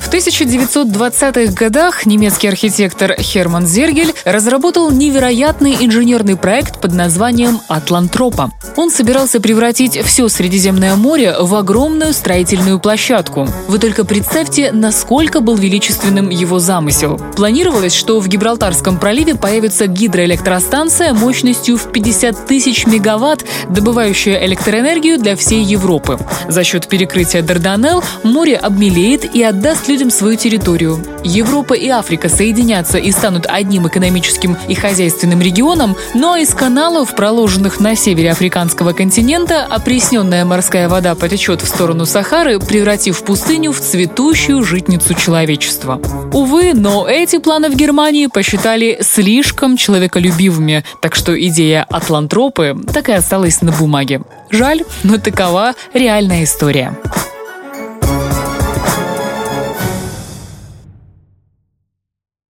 В 1920-х годах немецкий архитектор Херман Зергель разработал невероятный инженерный проект под названием «Атлантропа». Он собирался превратить все Средиземное море в огромную строительную площадку. Вы только представьте, насколько был величественным его замысел. Планировалось, что в Гибралтарском проливе появится гидроэлектростанция мощностью в 50 тысяч мегаватт, добывающая электроэнергию для всей Европы. За счет перекрытия Дарданелл море обмелеет и отдаст людям свою территорию. Европа и Африка соединятся и станут одним экономическим и хозяйственным регионом, но из каналов, проложенных на севере африканского континента, опресненная морская вода потечет в сторону Сахары, превратив пустыню в цветущую житницу человечества. Увы, но эти планы в Германии посчитали слишком человеколюбивыми, так что идея Атлантропы так и осталась на бумаге. Жаль, но такова реальная история.